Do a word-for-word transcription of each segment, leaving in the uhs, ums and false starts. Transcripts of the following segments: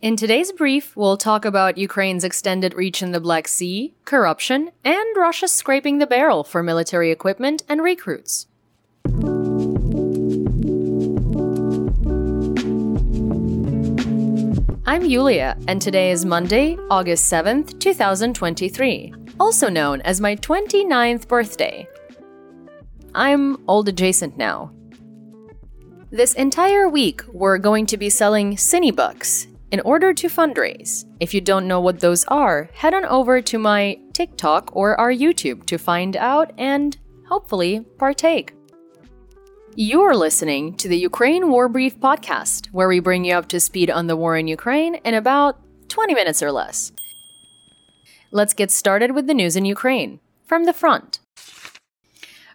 In today's brief, we'll talk about Ukraine's extended reach in the Black Sea, corruption, and Russia scraping the barrel for military equipment and recruits. I'm Yulia, and today is Monday, August seventh, twenty twenty-three, also known as my twenty-ninth birthday. I'm old adjacent now. This entire week, we're going to be selling Cinebucks in order to fundraise. If you don't know what those are, head on over to my TikTok or our YouTube to find out and hopefully partake. You're listening to the Ukraine War Brief Podcast, where we bring you up to speed on the war in Ukraine in about twenty minutes or less. Let's get started with the news in Ukraine. From the front.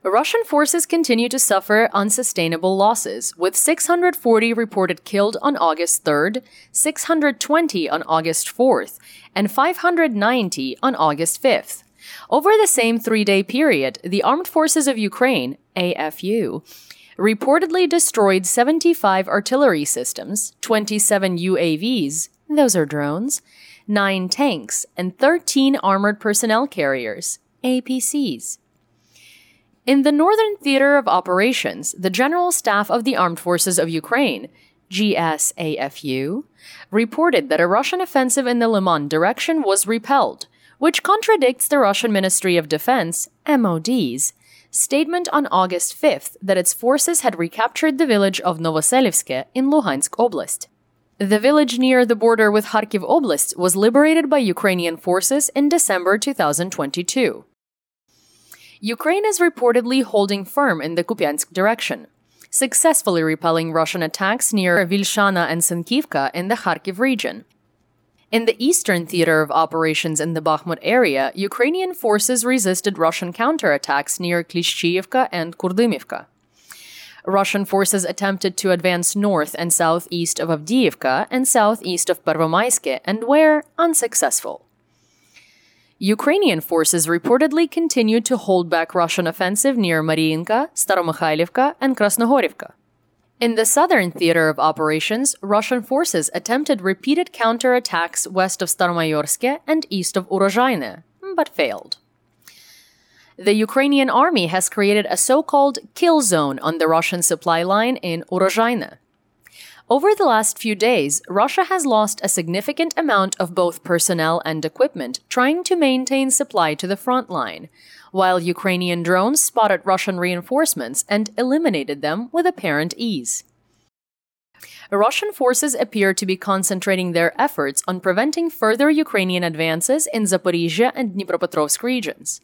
Russian forces continue to suffer unsustainable losses, with six hundred forty reported killed on August third, six hundred twenty on August fourth, and five hundred ninety on August fifth. Over the same three-day period, the Armed Forces of Ukraine, A F U, reportedly destroyed seventy-five artillery systems, twenty-seven U A Vs, those are drones, nine tanks, and thirteen armored personnel carriers, A P Cs. In the Northern Theater of Operations, the General Staff of the Armed Forces of Ukraine, G S A F U, reported that a Russian offensive in the Lyman direction was repelled, which contradicts the Russian Ministry of Defense, M O D's, statement on August fifth that its forces had recaptured the village of Novoselivske in Luhansk Oblast. The village near the border with Kharkiv Oblast was liberated by Ukrainian forces in December twenty twenty-two. Ukraine is reportedly holding firm in the Kupiansk direction, successfully repelling Russian attacks near Vilshana and Synkivka in the Kharkiv region. In the Eastern Theater of Operations in the Bakhmut area, Ukrainian forces resisted Russian counterattacks near Klishchiivka and Kurdymivka. Russian forces attempted to advance north and southeast of Avdiivka and southeast of Pervomaiske and were unsuccessful. Ukrainian forces reportedly continued to hold back Russian offensive near Mariinka, Staromikhailivka, and Krasnohorivka. In the Southern Theater of Operations, Russian forces attempted repeated counterattacks west of Staromayorske and east of Urozhaine, but failed. The Ukrainian army has created a so-called kill zone on the Russian supply line in Urozhaine. Over the last few days, Russia has lost a significant amount of both personnel and equipment trying to maintain supply to the front line, while Ukrainian drones spotted Russian reinforcements and eliminated them with apparent ease. Russian forces appear to be concentrating their efforts on preventing further Ukrainian advances in Zaporizhzhia and Dnipropetrovsk regions,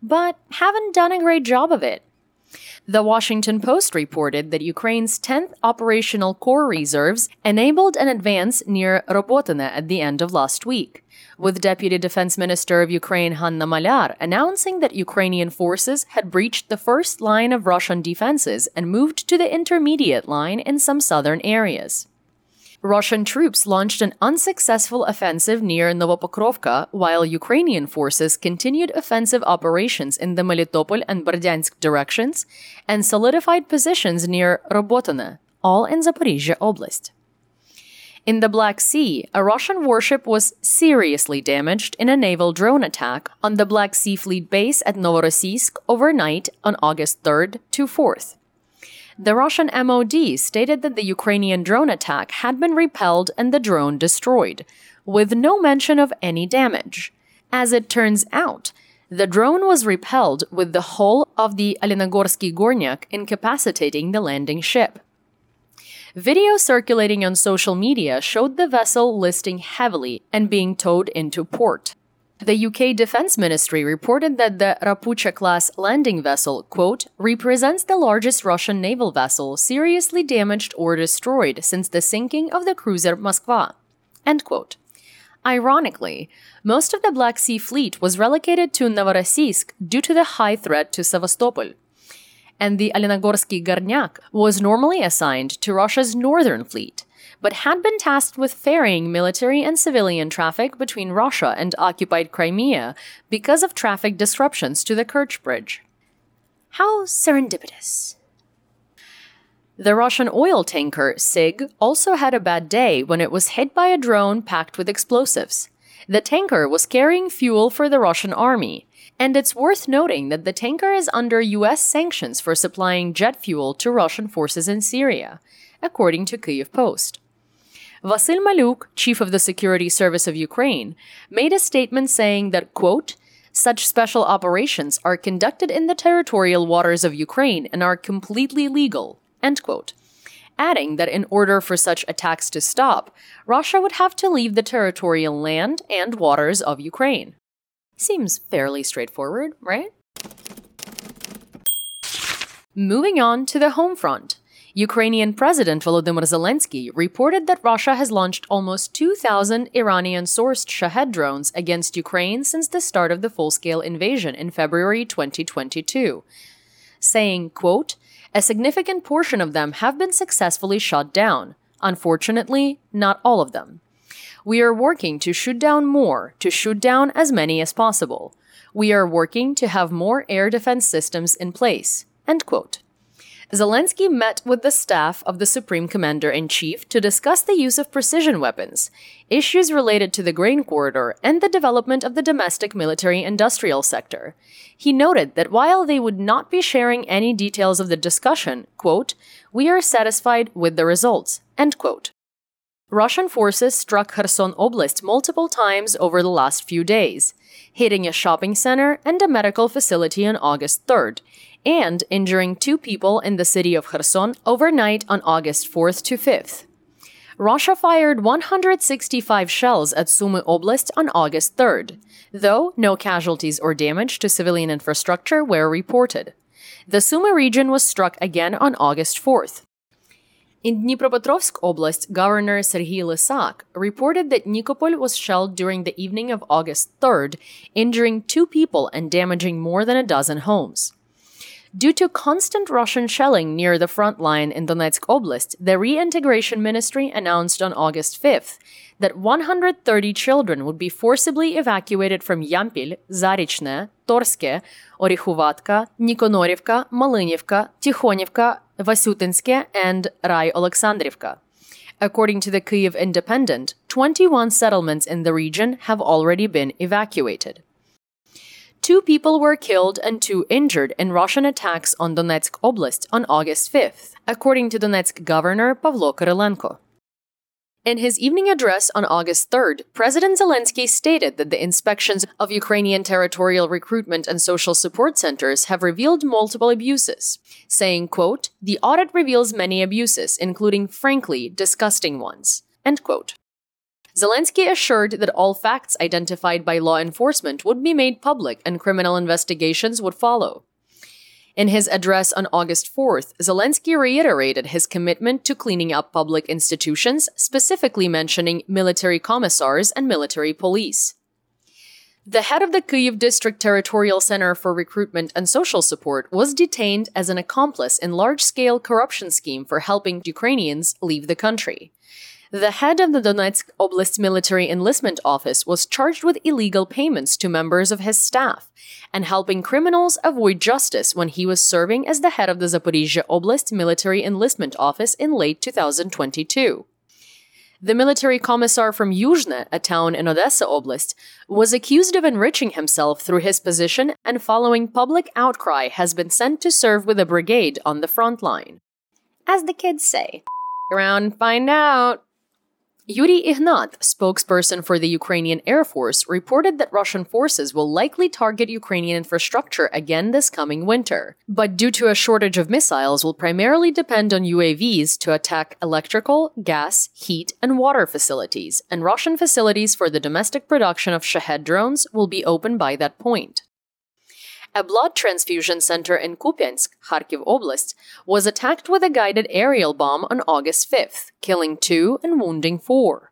but haven't done a great job of it. The Washington Post reported that Ukraine's tenth Operational Corps reserves enabled an advance near Robotyne at the end of last week, with Deputy Defense Minister of Ukraine Hanna Maliar announcing that Ukrainian forces had breached the first line of Russian defenses and moved to the intermediate line in some southern areas. Russian troops launched an unsuccessful offensive near Novopokrovka, while Ukrainian forces continued offensive operations in the Melitopol and Berdyansk directions and solidified positions near Robotyne, all in Zaporizhzhia Oblast. In the Black Sea, a Russian warship was seriously damaged in a naval drone attack on the Black Sea Fleet base at Novorossiysk overnight on August third to fourth. The Russian M O D stated that the Ukrainian drone attack had been repelled and the drone destroyed, with no mention of any damage. As it turns out, the drone was repelled with the hull of the Alenogorsky Gornyak incapacitating the landing ship. Video circulating on social media showed the vessel listing heavily and being towed into port. The U K Defence Ministry reported that the Rapucha-class landing vessel, quote, represents the largest Russian naval vessel seriously damaged or destroyed since the sinking of the cruiser Moskva, end quote. Ironically, most of the Black Sea Fleet was relocated to Novorossiysk due to the high threat to Sevastopol, and the Alenogorsky Gornyak was normally assigned to Russia's Northern Fleet, but had been tasked with ferrying military and civilian traffic between Russia and occupied Crimea because of traffic disruptions to the Kerch Bridge. How serendipitous. The Russian oil tanker Sig also had a bad day when it was hit by a drone packed with explosives. The tanker was carrying fuel for the Russian army, and it's worth noting that the tanker is under U S sanctions for supplying jet fuel to Russian forces in Syria, according to Kyiv Post. Vasyl Maluk, chief of the Security Service of Ukraine, made a statement saying that, quote, such special operations are conducted in the territorial waters of Ukraine and are completely legal. End quote, adding that in order for such attacks to stop, Russia would have to leave the territorial land and waters of Ukraine. Seems fairly straightforward, right? Moving on to the home front. Ukrainian President Volodymyr Zelensky reported that Russia has launched almost two thousand Iranian-sourced Shahed drones against Ukraine since the start of the full-scale invasion in February twenty twenty-two, saying, quote, a significant portion of them have been successfully shot down. Unfortunately, not all of them. We are working to shoot down more, to shoot down as many as possible. We are working to have more air defense systems in place. End quote. Zelensky met with the staff of the Supreme Commander-in-Chief to discuss the use of precision weapons, issues related to the grain corridor, and the development of the domestic military-industrial sector. He noted that while they would not be sharing any details of the discussion, quote, we are satisfied with the results, end quote. Russian forces struck Kherson Oblast multiple times over the last few days, hitting a shopping center and a medical facility on August third, and injuring two people in the city of Kherson overnight on August fourth to fifth. Russia fired one hundred sixty-five shells at Sumy Oblast on August third, though no casualties or damage to civilian infrastructure were reported. The Sumy region was struck again on August fourth. In Dnipropetrovsk Oblast, Governor Serhiy Lysak reported that Nikopol was shelled during the evening of August third, injuring two people and damaging more than a dozen homes. Due to constant Russian shelling near the front line in Donetsk Oblast, the Reintegration Ministry announced on August fifth that one hundred thirty children would be forcibly evacuated from Yampil, Zarichne, Torske, Orekhovatka, Nikonorivka, Malynivka, Tikhonivka, Vasyutinske, and Rai-Oleksandrivka. According to the Kyiv Independent, twenty-one settlements in the region have already been evacuated. Two people were killed and two injured in Russian attacks on Donetsk Oblast on August fifth, according to Donetsk Governor Pavlo Kyrylenko. In his evening address on August third, President Zelensky stated that the inspections of Ukrainian territorial recruitment and social support centers have revealed multiple abuses, saying, quote, the audit reveals many abuses, including, frankly, disgusting ones, end quote. Zelensky assured that all facts identified by law enforcement would be made public and criminal investigations would follow. In his address on August fourth, Zelensky reiterated his commitment to cleaning up public institutions, specifically mentioning military commissars and military police. The head of the Kyiv District Territorial Center for Recruitment and Social Support was detained as an accomplice in large-scale corruption scheme for helping Ukrainians leave the country. The head of the Donetsk Oblast Military Enlistment Office was charged with illegal payments to members of his staff and helping criminals avoid justice when he was serving as the head of the Zaporizhzhia Oblast Military Enlistment Office in late two thousand twenty-two. The military commissar from Yuzhne, a town in Odessa Oblast, was accused of enriching himself through his position and following public outcry has been sent to serve with a brigade on the front line. As the kids say, around and find out. Yuri Ignat, spokesperson for the Ukrainian Air Force, reported that Russian forces will likely target Ukrainian infrastructure again this coming winter, but due to a shortage of missiles will primarily depend on U A Vs to attack electrical, gas, heat, and water facilities, and Russian facilities for the domestic production of Shahed drones will be open by that point. A blood transfusion center in Kupiansk, Kharkiv Oblast, was attacked with a guided aerial bomb on August fifth, killing two and wounding four.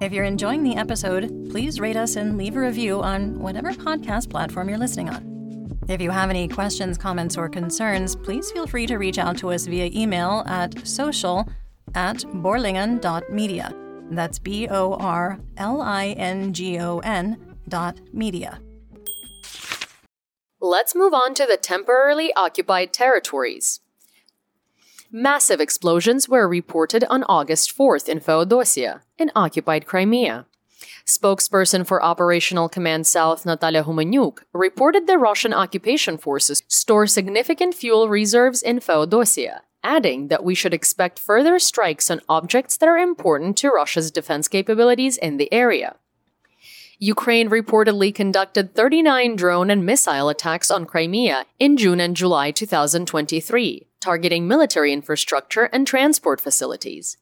If you're enjoying the episode, please rate us and leave a review on whatever podcast platform you're listening on. If you have any questions, comments, or concerns, please feel free to reach out to us via email at social at borlingon.media. That's B O R L I N G O N dot media. Let's move on to the temporarily occupied territories. Massive explosions were reported on August fourth in Feodosia, in occupied Crimea. Spokesperson for Operational Command South Natalia Humanyuk reported the Russian occupation forces store significant fuel reserves in Feodosia, adding that we should expect further strikes on objects that are important to Russia's defense capabilities in the area. Ukraine reportedly conducted thirty-nine drone and missile attacks on Crimea in June and July two thousand twenty-three, targeting military infrastructure and transport facilities.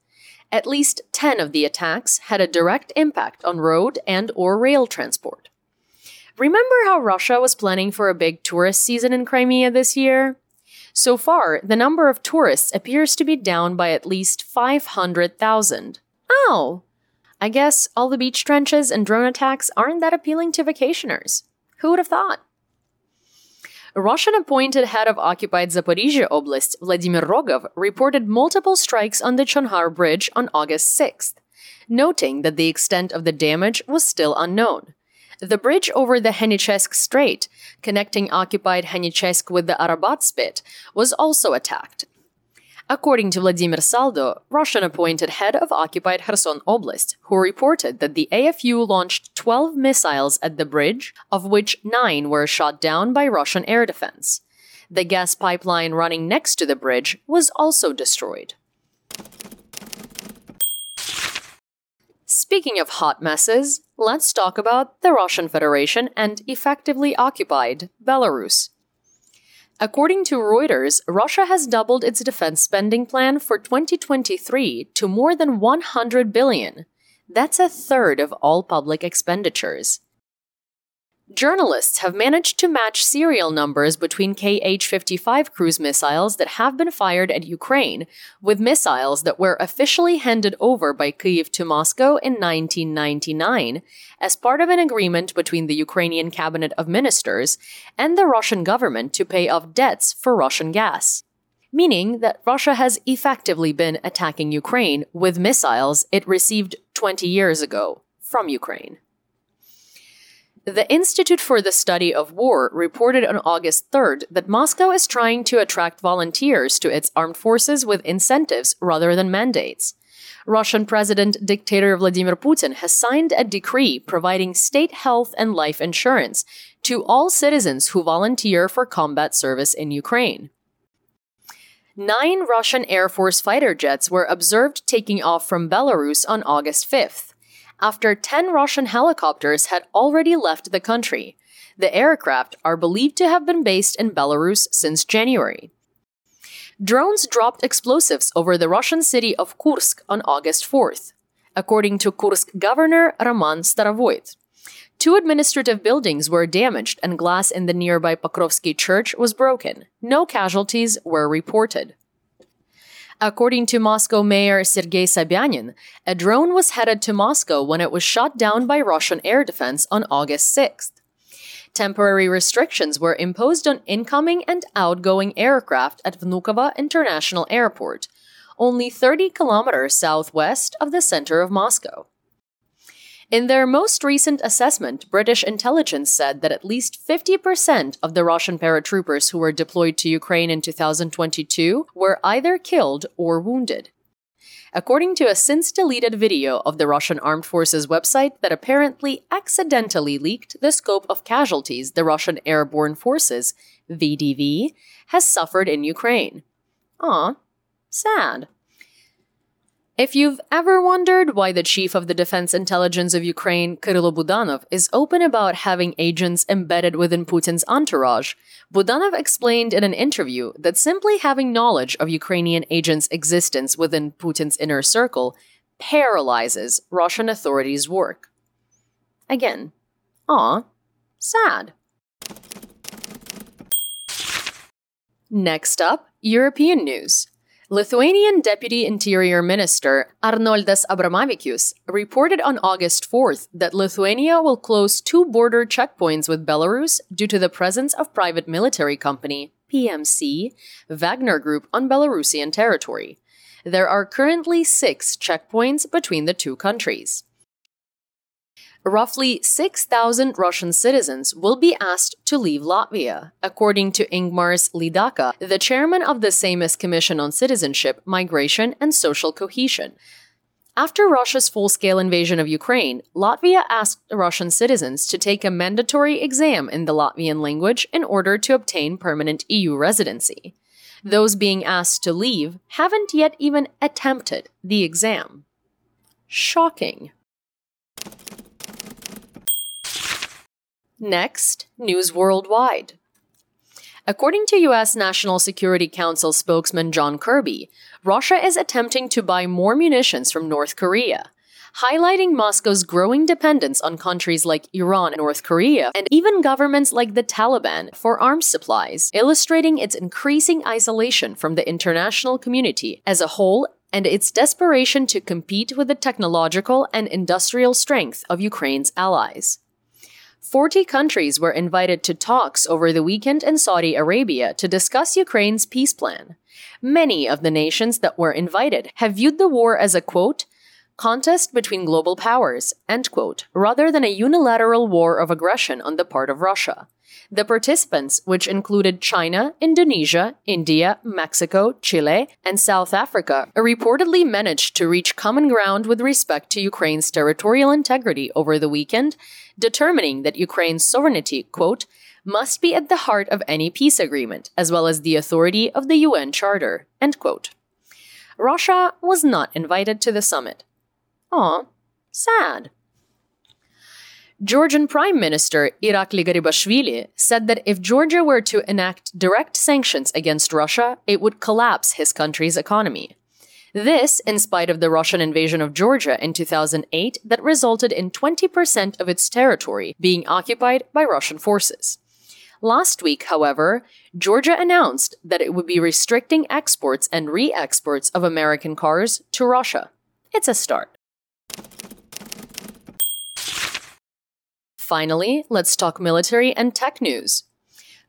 At least ten of the attacks had a direct impact on road and or rail transport. Remember how Russia was planning for a big tourist season in Crimea this year? So far, the number of tourists appears to be down by at least five hundred thousand. Ow! I guess all the beach trenches and drone attacks aren't that appealing to vacationers. Who would have thought? Russian-appointed head of occupied Zaporizhzhia Oblast, Vladimir Rogov, reported multiple strikes on the Chonhar Bridge on August sixth, noting that the extent of the damage was still unknown. The bridge over the Henichesk Strait, connecting occupied Henichesk with the Arabat Spit, was also attacked. According to Vladimir Saldo, Russian-appointed head of occupied Kherson Oblast, who reported that the A F U launched twelve missiles at the bridge, of which nine were shot down by Russian air defense. The gas pipeline running next to the bridge was also destroyed. Speaking of hot messes, let's talk about the Russian Federation and effectively occupied Belarus. According to Reuters, Russia has doubled its defense spending plan for twenty twenty-three to more than one hundred billion. That's a third of all public expenditures. Journalists have managed to match serial numbers between K H fifty-five cruise missiles that have been fired at Ukraine with missiles that were officially handed over by Kyiv to Moscow in nineteen ninety-nine as part of an agreement between the Ukrainian Cabinet of Ministers and the Russian government to pay off debts for Russian gas, meaning that Russia has effectively been attacking Ukraine with missiles it received twenty years ago from Ukraine. The Institute for the Study of War reported on August third that Moscow is trying to attract volunteers to its armed forces with incentives rather than mandates. Russian President-Dictator Vladimir Putin has signed a decree providing state health and life insurance to all citizens who volunteer for combat service in Ukraine. Nine Russian Air Force fighter jets were observed taking off from Belarus on August fifth. After ten Russian helicopters had already left the country. The aircraft are believed to have been based in Belarus since January. Drones dropped explosives over the Russian city of Kursk on August fourth, according to Kursk governor Roman Starovoyt. Two administrative buildings were damaged and glass in the nearby Pokrovsky church was broken. No casualties were reported. According to Moscow Mayor Sergei Sobyanin, a drone was headed to Moscow when it was shot down by Russian air defense on August sixth. Temporary restrictions were imposed on incoming and outgoing aircraft at Vnukovo International Airport, only thirty kilometers southwest of the center of Moscow. In their most recent assessment, British intelligence said that at least fifty percent of the Russian paratroopers who were deployed to Ukraine in two thousand twenty-two were either killed or wounded. According to a since-deleted video of the Russian Armed Forces website that apparently accidentally leaked the scope of casualties the Russian Airborne Forces, V D V, has suffered in Ukraine. Aw, sad. If you've ever wondered why the chief of the Defense Intelligence of Ukraine, Kyrylo Budanov, is open about having agents embedded within Putin's entourage, Budanov explained in an interview that simply having knowledge of Ukrainian agents' existence within Putin's inner circle paralyzes Russian authorities' work. Again, aw, sad. Next up, European news. Lithuanian Deputy Interior Minister Arnoldas Abramavičius reported on August fourth that Lithuania will close two border checkpoints with Belarus due to the presence of private military company P M C Wagner Group on Belarusian territory. There are currently six checkpoints between the two countries. roughly six thousand Russian citizens will be asked to leave Latvia, according to Ingmars Lidaka, the chairman of the Seimas Commission on Citizenship, Migration and Social Cohesion. After Russia's full-scale invasion of Ukraine, Latvia asked Russian citizens to take a mandatory exam in the Latvian language in order to obtain permanent E U residency. Those being asked to leave haven't yet even attempted the exam. Shocking. Next, news worldwide. According to U S National Security Council spokesman John Kirby, Russia is attempting to buy more munitions from North Korea, highlighting Moscow's growing dependence on countries like Iran, North Korea, and even governments like the Taliban for arms supplies, illustrating its increasing isolation from the international community as a whole and its desperation to compete with the technological and industrial strength of Ukraine's allies. Forty countries were invited to talks over the weekend in Saudi Arabia to discuss Ukraine's peace plan. Many of the nations that were invited have viewed the war as a, quote, contest between global powers, end quote, rather than a unilateral war of aggression on the part of Russia. The participants, which included China, Indonesia, India, Mexico, Chile, and South Africa, reportedly managed to reach common ground with respect to Ukraine's territorial integrity over the weekend, determining that Ukraine's sovereignty, quote, must be at the heart of any peace agreement, as well as the authority of the U N Charter, end quote. Russia was not invited to the summit. Aw, sad. Georgian Prime Minister Irakli Garibashvili said that if Georgia were to enact direct sanctions against Russia, it would collapse his country's economy. This, in spite of the Russian invasion of Georgia in two thousand eight that resulted in twenty percent of its territory being occupied by Russian forces. Last week, however, Georgia announced that it would be restricting exports and re-exports of American cars to Russia. It's a start. Finally, let's talk military and tech news.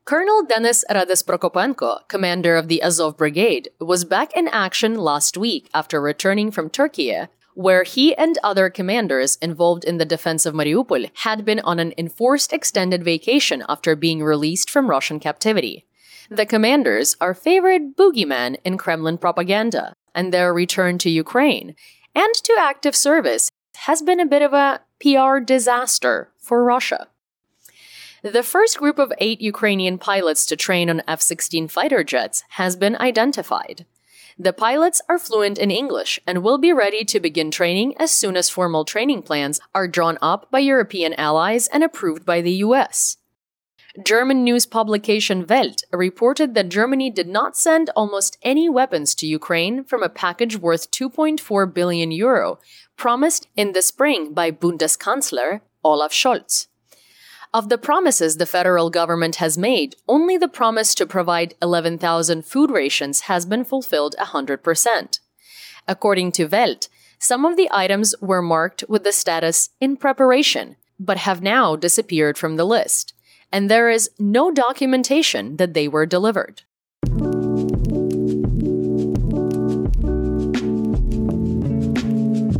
Colonel Denis Rades Prokopenko, commander of the Azov Brigade, was back in action last week after returning from Turkey, where he and other commanders involved in the defense of Mariupol had been on an enforced extended vacation after being released from Russian captivity. The commanders are favorite boogeyman in Kremlin propaganda, and their return to Ukraine and to active service has been a bit of a P R disaster for Russia. The first group of eight Ukrainian pilots to train on F sixteen fighter jets has been identified. The pilots are fluent in English and will be ready to begin training as soon as formal training plans are drawn up by European allies and approved by the U S. German news publication Welt reported that Germany did not send almost any weapons to Ukraine from a package worth two point four billion euro, promised in the spring by Bundeskanzler Olaf Scholz. Of the promises the federal government has made, only the promise to provide eleven thousand food rations has been fulfilled one hundred percent. According to Welt, some of the items were marked with the status in preparation, but have now disappeared from the list, and there is no documentation that they were delivered.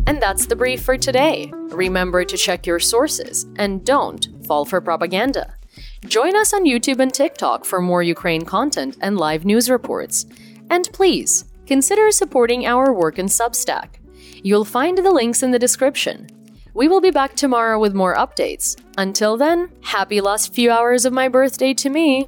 And that's the brief for today. Remember to check your sources and don't fall for propaganda. Join us on YouTube and TikTok for more Ukraine content and live news reports. And please, consider supporting our work in Substack. You'll find the links in the description. We will be back tomorrow with more updates. Until then, happy last few hours of my birthday to me!